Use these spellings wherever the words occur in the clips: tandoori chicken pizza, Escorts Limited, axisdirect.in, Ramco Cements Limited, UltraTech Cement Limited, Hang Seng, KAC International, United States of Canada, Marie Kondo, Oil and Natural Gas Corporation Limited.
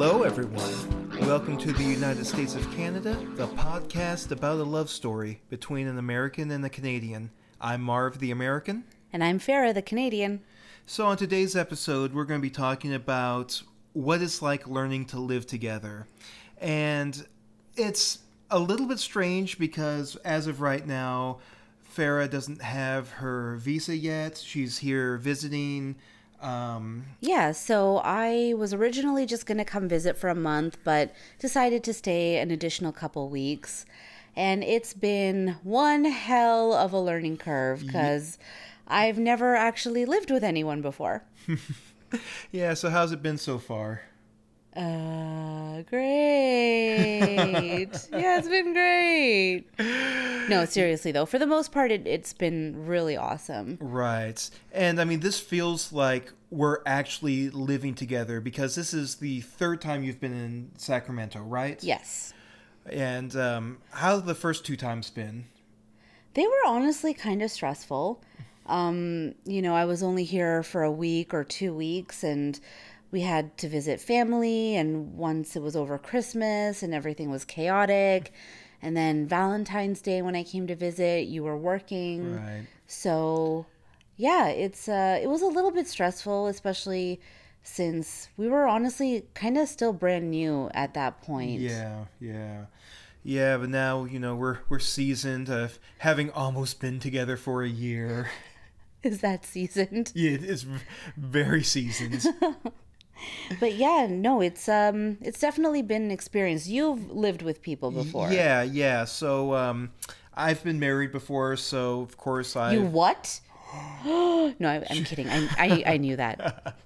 Hello everyone, welcome to the United States of Canada, the podcast about a love story between an American and a Canadian. I'm Marv the American. And I'm Farah the Canadian. So on today's episode, we're going to be talking about what it's like learning to live together. And it's a little bit strange because as of right now, Farah doesn't have her visa yet. She's here visiting. So I was originally just going to come visit for a month, but decided to stay an additional couple weeks. And it's been one hell of a learning curve because I've never actually lived with anyone before. Yeah, so how's it been so far? Great. Yeah, it's been great. No, seriously though, for the most part, it's been really awesome. Right. And I mean, this feels like we're actually living together because this is the third time you've been in Sacramento, right? Yes. And how have the first two times been? They were honestly kind of stressful. I was only here for a week or 2 weeks and we had to visit family, and once it was over Christmas and everything was chaotic. And then Valentine's Day when I came to visit, you were working. Right. So, yeah, it was a little bit stressful, especially since we were honestly kind of still brand new at that point. Yeah, but now, we're seasoned of having almost been together for a year. Is that seasoned? Yeah, it is very seasoned. But yeah, no, it's definitely been an experience. You've lived with people before. Yeah. So I've been married before, so of course I. You what? No, I'm kidding. I knew that.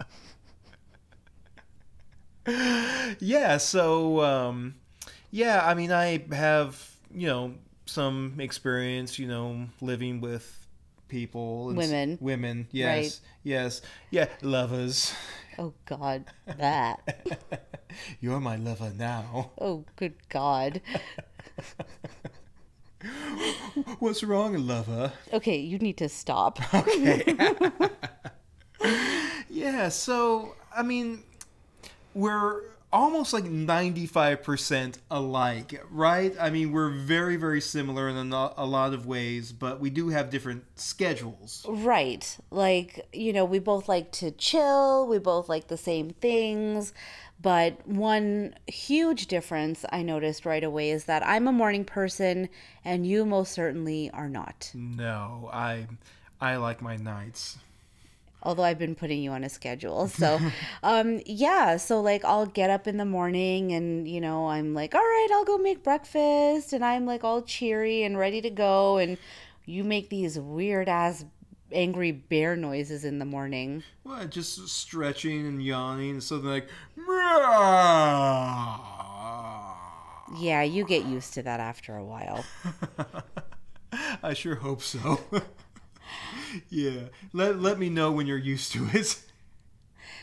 Yeah. So I have some experience, living with people and women. Yes, right. Yes, yeah, lovers. Oh God, that. You're my lover now. Oh, good God. What's wrong, lover? Okay, you need to stop. Okay. Yeah, so, I mean, we're almost like 95% alike, right? I mean, we're very, very similar in a lot of ways, but we do have different schedules. Right. Like, we both like to chill. We both like the same things. But one huge difference I noticed right away is that I'm a morning person and you most certainly are not. No, I like my nights. Although I've been putting you on a schedule. So, I'll get up in the morning and, I'm like, all right, I'll go make breakfast. And I'm like all cheery and ready to go. And you make these weird ass angry bear noises in the morning. Well, just stretching and yawning and something like, Meow. Yeah, you get used to that after a while. I sure hope so. Yeah. Let me know when you're used to it.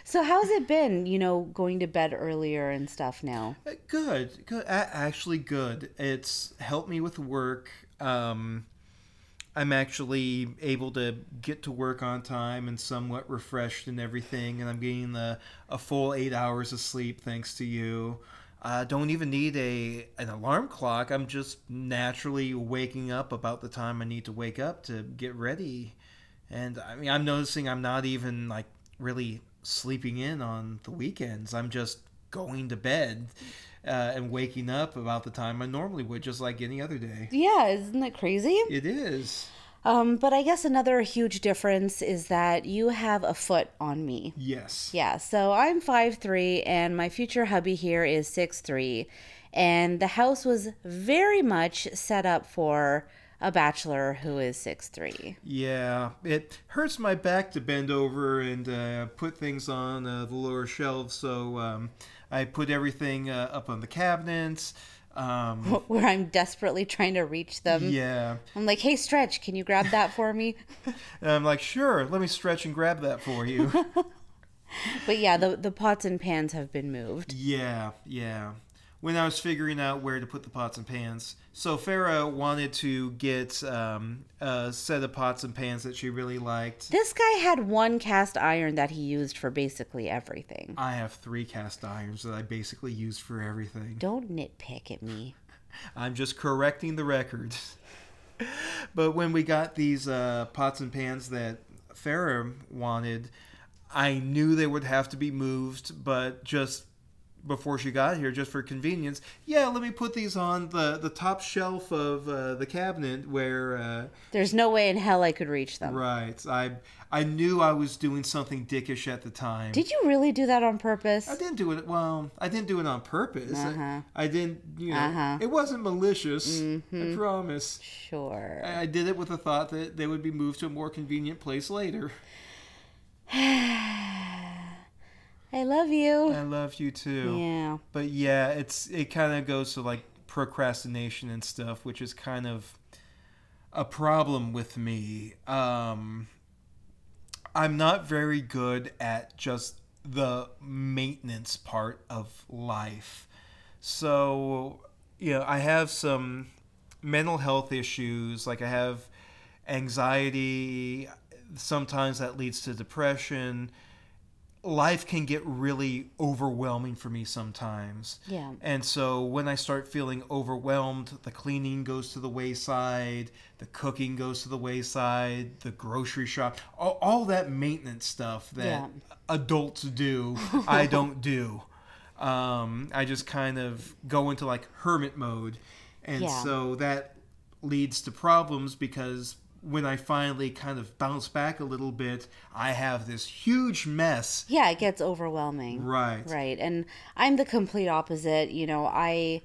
So how's it been, going to bed earlier and stuff now? Good. Actually good. It's helped me with work. I'm actually able to get to work on time and somewhat refreshed and everything. And I'm getting a full 8 hours of sleep thanks to you. I don't even need an alarm clock. I'm just naturally waking up about the time I need to wake up to get ready. And I mean, I'm noticing I'm not even like really sleeping in on the weekends. I'm just going to bed and waking up about the time I normally would, just like any other day. Yeah, isn't that crazy? It is. But I guess another huge difference is that you have a foot on me. Yes. Yeah, so I'm 5'3", and my future hubby here is 6'3", and the house was very much set up for a bachelor who is 6'3". Yeah, it hurts my back to bend over and put things on the lower shelves, so I put everything up on the cabinets. Where I'm desperately trying to reach them. Yeah. I'm like, hey, stretch, can you grab that for me? And I'm like, sure, let me stretch and grab that for you. But yeah, the pots and pans have been moved. Yeah. when I was figuring out where to put the pots and pans. So Farah wanted to get a set of pots and pans that she really liked. This guy had one cast iron that he used for basically everything. I have 3 cast irons that I basically use for everything. Don't nitpick at me. I'm just correcting the record. But when we got these pots and pans that Farah wanted, I knew they would have to be moved, but just before she got here, just for convenience, let me put these on the top shelf of the cabinet where... there's no way in hell I could reach them. Right. I knew I was doing something dickish at the time. Did you really do that on purpose? I didn't do it. Well, I didn't do it on purpose. Uh-huh. I didn't, it wasn't malicious. Mm-hmm. I promise. Sure. I did it with the thought that they would be moved to a more convenient place later. I love you. I love you too. Yeah. But yeah, it kind of goes to like procrastination and stuff, which is kind of a problem with me. I'm not very good at just the maintenance part of life. So, I have some mental health issues. Like I have anxiety. Sometimes that leads to depression. Life can get really overwhelming for me sometimes. Yeah. And so when I start feeling overwhelmed, the cleaning goes to the wayside, the cooking goes to the wayside, the grocery shop, all that maintenance stuff that adults do, I don't do. I just kind of go into like hermit mode. And so that leads to problems because when I finally kind of bounce back a little bit, I have this huge mess. Yeah, it gets overwhelming. Right. Right. And I'm the complete opposite. I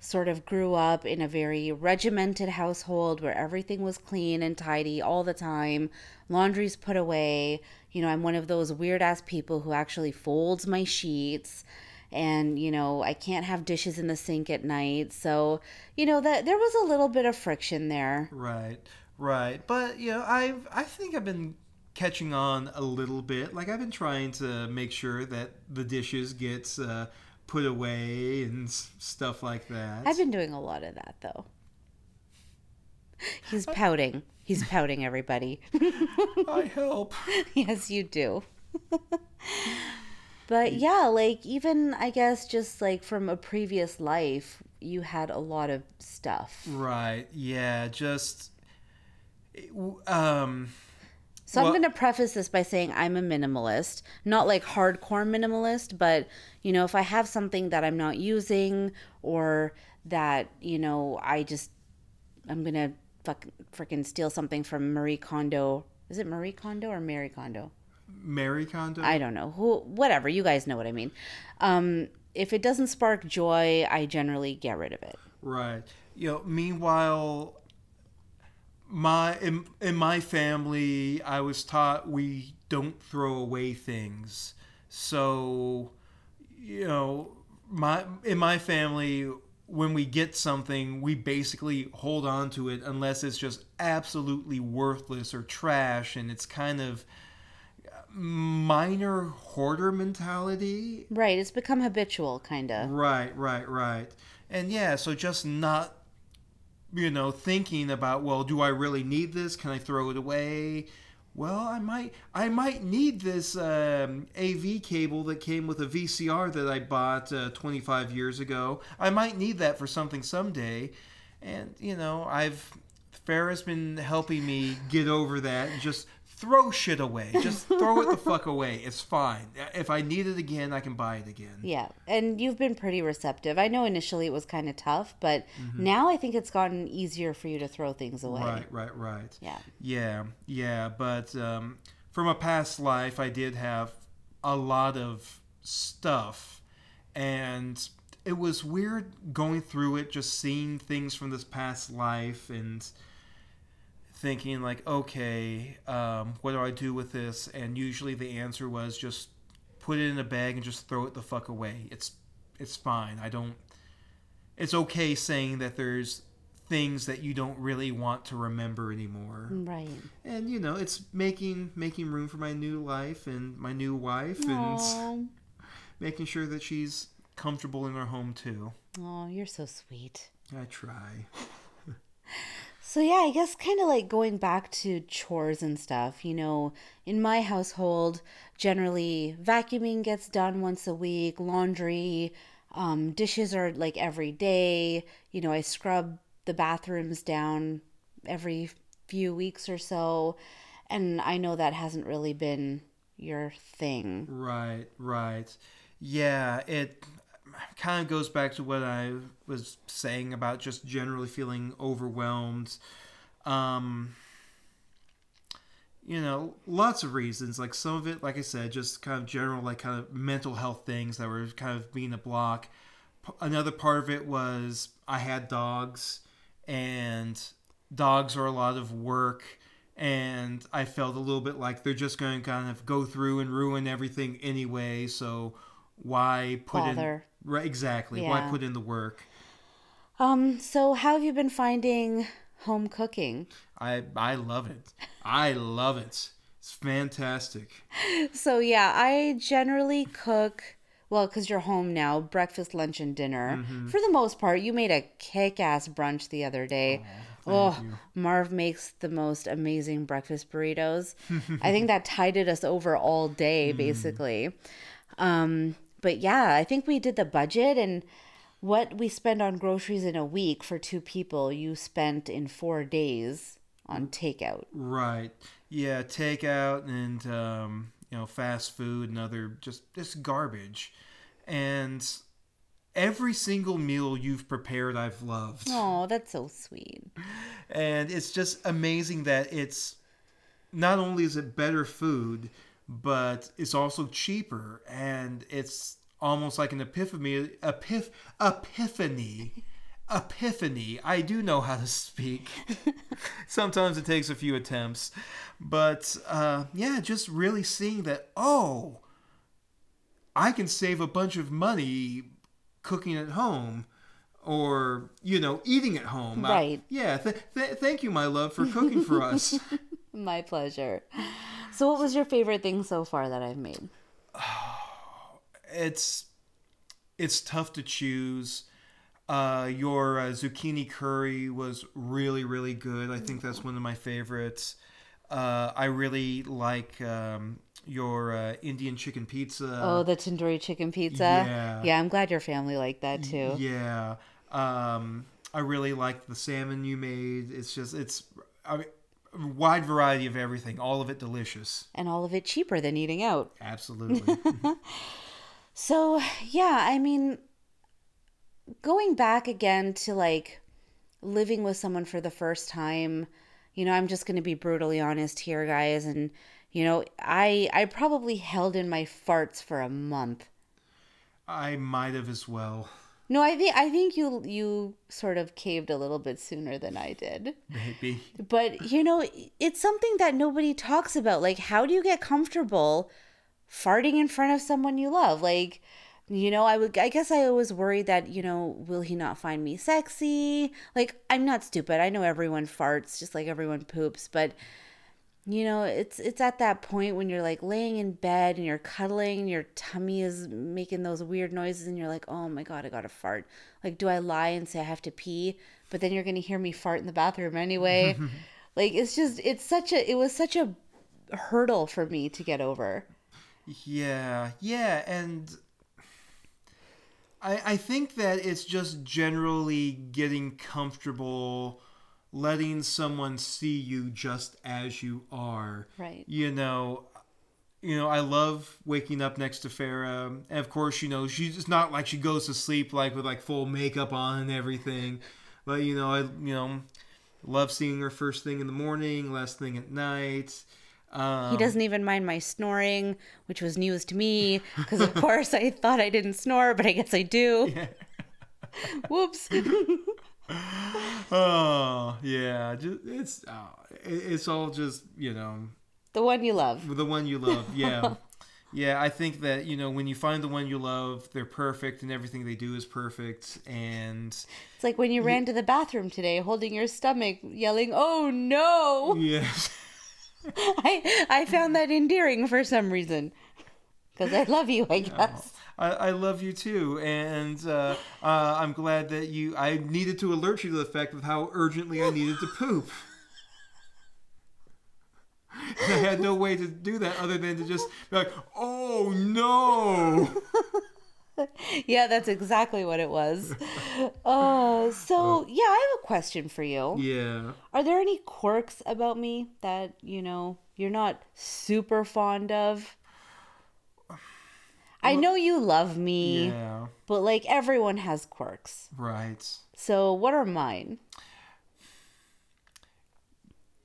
sort of grew up in a very regimented household where everything was clean and tidy all the time. Laundry's put away. I'm one of those weird-ass people who actually folds my sheets. And, I can't have dishes in the sink at night. So, that there was a little bit of friction there. Right. Right, but I think I've been catching on a little bit. Like I've been trying to make sure that the dishes gets put away and stuff like that. I've been doing a lot of that though. He's pouting. He's pouting, everybody. I help. Yes, you do. But even I guess just like from a previous life, you had a lot of stuff. Right. Yeah. Just. I'm going to preface this by saying I'm a minimalist, not like hardcore minimalist, but, if I have something that I'm not using or that, I'm going to freaking steal something from Marie Kondo. Is it Marie Kondo or Mary Kondo? Mary Kondo? I don't know. Whatever. You guys know what I mean. If it doesn't spark joy, I generally get rid of it. Right. Meanwhile... In my family, I was taught we don't throw away things. So, in my family, when we get something, we basically hold on to it unless it's just absolutely worthless or trash, and it's kind of minor hoarder mentality. Right, it's become habitual, kind of. Right. And so just not thinking about, well, do I really need this? Can I throw it away? Well, I might need this AV cable that came with a VCR that I bought 25 years ago. I might need that for something someday. And, Farrah's been helping me get over that and just throw shit away. Just throw it the fuck away. It's fine. If I need it again, I can buy it again. Yeah. And you've been pretty receptive. I know initially it was kind of tough, but now I think it's gotten easier for you to throw things away. Right. Yeah. But from a past life, I did have a lot of stuff. And it was weird going through it, just seeing things from this past life and... thinking like, okay, what do I do with this? And usually the answer was just put it in a bag and just throw it the fuck away. It's fine. It's okay saying that there's things that you don't really want to remember anymore. Right. And it's making room for my new life and my new wife. Aww. And making sure that she's comfortable in our home too. Oh, you're so sweet. I try. So yeah, I guess kind of like going back to chores and stuff, you know, in my household, generally vacuuming gets done once a week, laundry, dishes are like every day, you know, I scrub the bathrooms down every few weeks or so, and I know that hasn't really been your thing. Right. Yeah, it kind of goes back to what I was saying about just generally feeling overwhelmed. You know, lots of reasons. Like some of it, like I said, just kind of general, like kind of mental health things that were kind of being a block. Another part of it was I had dogs, and dogs are a lot of work. And I felt a little bit like they're just going to kind of go through and ruin everything anyway. So why put bother in? Right, exactly. Yeah. Why put in the work? So how have you been finding home cooking? I love it. I love it. It's fantastic. So yeah, I generally cook, well, because you're home now, breakfast, lunch, and dinner. Mm-hmm. For the most part, you made a kick-ass brunch the other day. Oh, Marv makes the most amazing breakfast burritos. I think that tided us over all day, basically. But yeah, I think we did the budget, and what we spend on groceries in a week for two people, you spent in 4 days on takeout. Right. Yeah, takeout and, you know, fast food and other just garbage. And every single meal you've prepared, I've loved. Oh, that's so sweet. And it's just amazing that it's not only is it better food, but it's also cheaper. And it's almost like an epiphany. I do know how to speak. Sometimes it takes a few attempts. But yeah, just really seeing that, oh, I can save a bunch of money cooking at home, or, you know, eating at home. Right. Yeah. Thank you, my love, for cooking for us. My pleasure. So what was your favorite thing so far that I've made? Oh, it's tough to choose. Your zucchini curry was really, really good. I think that's one of my favorites. I really like your Indian chicken pizza. Oh, the tandoori chicken pizza. Yeah, I'm glad your family liked that too. Yeah. I really liked the salmon you made. I mean, a wide variety of everything. All of it delicious. And all of it cheaper than eating out. Absolutely. So, yeah, I mean, going back again to like living with someone for the first time, you know, I'm just going to be brutally honest here, guys, and you know, I probably held in my farts for a month. I might have as well. No, I think you sort of caved a little bit sooner than I did. Maybe. But, you know, it's something that nobody talks about. Like, how do you get comfortable farting in front of someone you love? Like, you know, I guess I always worried that, you know, will he not find me sexy? Like, I'm not stupid. I know everyone farts just like everyone poops, but you know, it's at that point when you're like laying in bed and you're cuddling and your tummy is making those weird noises and you're like, oh my God, I got to fart. Like, do I lie and say I have to pee? But then you're going to hear me fart in the bathroom anyway. Like, it was such a hurdle for me to get over. Yeah. And I think that it's just generally getting comfortable, letting someone see you just as you are. Right. You know, I love waking up next to Farah. And of course, you know, it's not like she goes to sleep like with like full makeup on and everything. But, you know, I love seeing her first thing in the morning, last thing at night. He doesn't even mind my snoring, which was news to me. Because, of course, I thought I didn't snore, but I guess I do. Yeah. Whoops. Oh yeah, it's all just, you know, the one you love. Yeah. Yeah, I think that, you know, when you find the one you love, they're perfect and everything they do is perfect. And it's like when you ran to the bathroom today holding your stomach yelling, oh no. Yes. I found that endearing for some reason because I love you, I guess. I love you too, and I'm glad that you. I needed to alert you to the fact of how urgently I needed to poop. And I had no way to do that other than to just be like, "Oh no!" Yeah, that's exactly what it was. So yeah, I have a question for you. Yeah. Are there any quirks about me that you know you're not super fond of? I know you love me, yeah, but like everyone has quirks, right? So what are mine?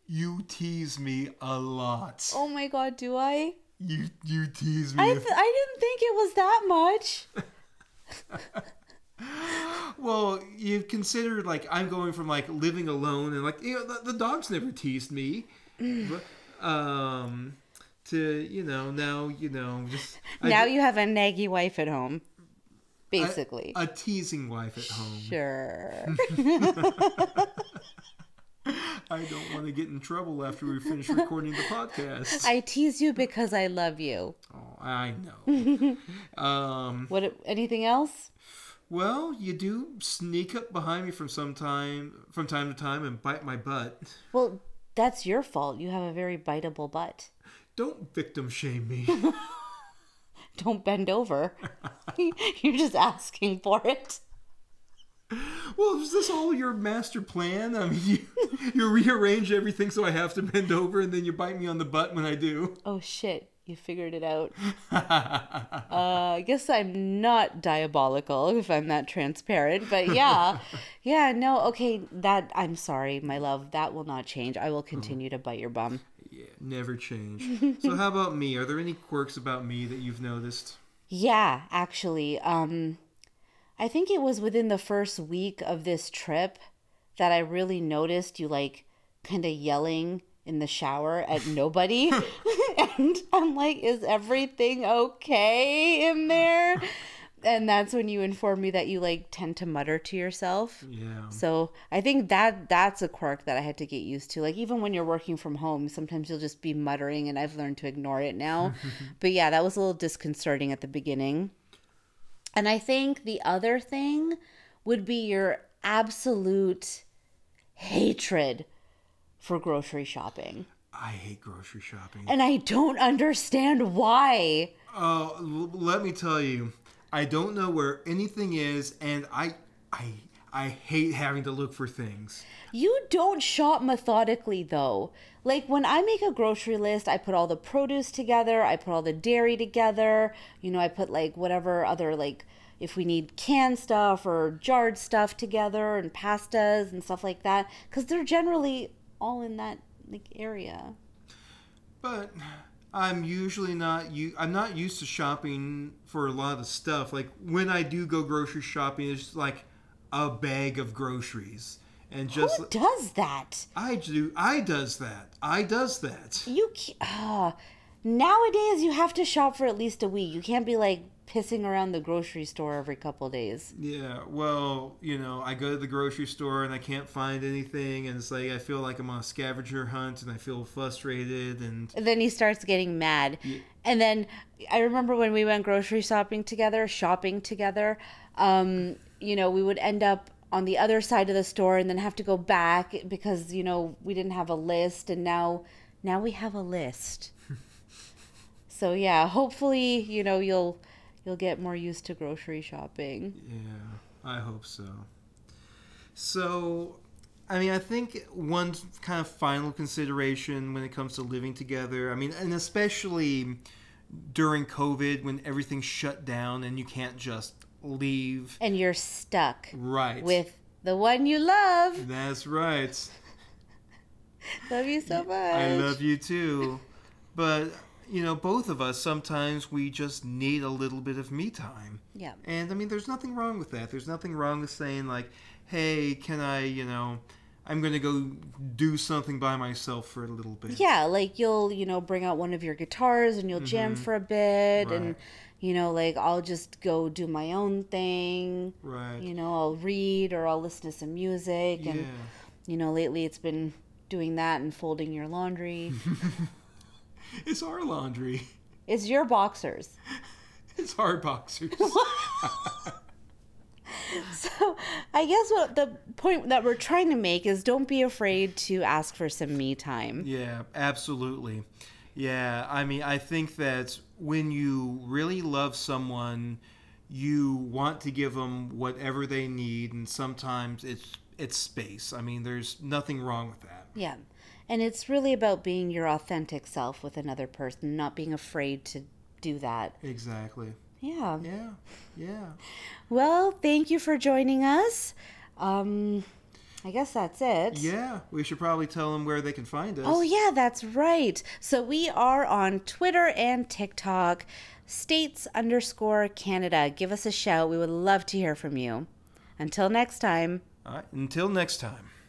You tease me a lot. Oh my God, do I? You tease me. I didn't think it was that much. Well, you consider like I'm going from like living alone and like you know the dogs never teased me, but, to you know now you know just now you have a naggy wife at home, basically a teasing wife at home. Sure. I don't want to get in trouble after we finish recording the podcast. I tease you because I love you. Oh, I know. What? Anything else? Well, you do sneak up behind me from time to time, and bite my butt. Well, that's your fault. You have a very biteable butt. Don't victim shame me. Don't bend over. You're just asking for it. Well, is this all your master plan? I mean, you rearrange everything so I have to bend over and then you bite me on the butt when I do. Oh, shit. You figured it out. I guess I'm not diabolical if I'm that transparent, but yeah. Yeah, no, okay, that, I'm sorry, my love, that will not change. I will continue to bite your bum. Yeah, never change. So how about me? Are there any quirks about me that you've noticed? Yeah, actually. I think it was within the first week of this trip that I really noticed you like kind of yelling in the shower at nobody. And I'm like, is everything okay in there? And that's when you informed me that you like tend to mutter to yourself. Yeah. So I think that's a quirk that I had to get used to. Like even when you're working from home, sometimes you'll just be muttering and I've learned to ignore it now. But yeah, that was a little disconcerting at the beginning. And I think the other thing would be your absolute hatred for grocery shopping. I hate grocery shopping. And I don't understand why. Oh, let me tell you. I don't know where anything is, and I hate having to look for things. You don't shop methodically, though. Like, when I make a grocery list, I put all the produce together. I put all the dairy together. You know, I put, like, whatever other, like, if we need canned stuff or jarred stuff together and pastas and stuff like that. Because they're generally all in that, like, area. But I'm usually not used to shopping for a lot of stuff. Like, when I do go grocery shopping, it's just, like, a bag of groceries and just who does that? I does that. You can't, nowadays you have to shop for at least a week. You can't be like pissing around the grocery store every couple of days. Yeah, well, you know, I go to the grocery store and I can't find anything, and it's like I feel like I'm on a scavenger hunt, and I feel frustrated, and then he starts getting mad. Yeah. And then I remember when we went grocery shopping together. You know, we would end up on the other side of the store and then have to go back because, you know, we didn't have a list. And now we have a list. So, yeah, hopefully, you know, you'll get more used to grocery shopping. Yeah, I hope so. So, I mean, I think one kind of final consideration when it comes to living together, I mean, and especially during COVID when everything's shut down and you can't just leave and you're stuck right with the one you love. That's right. Love you so much. I love you too. But you know, both of us, sometimes we just need a little bit of me time. Yeah. And I mean, there's nothing wrong with that. There's nothing wrong with saying like, hey, can I, you know, I'm going to go do something by myself for a little bit. Yeah, like you'll, you know, bring out one of your guitars and you'll jam for a bit. Right. And, you know, like I'll just go do my own thing. Right. You know, I'll read or I'll listen to some music. Yeah. And, you know, lately it's been doing that and folding your laundry. It's our laundry. It's your boxers. It's hard boxers. So I guess what the point that we're trying to make is don't be afraid to ask for some me time. Yeah, absolutely. Yeah, I mean, I think that when you really love someone, you want to give them whatever they need, and sometimes it's space. I mean, there's nothing wrong with that. Yeah, and it's really about being your authentic self with another person, not being afraid to do that. Exactly. Yeah. Yeah. Yeah. Well, thank you for joining us. I guess that's it. Yeah. We should probably tell them where they can find us. Oh, yeah, that's right. So we are on Twitter and TikTok, States_Canada. Give us a shout. We would love to hear from you. Until next time. All right. Until next time.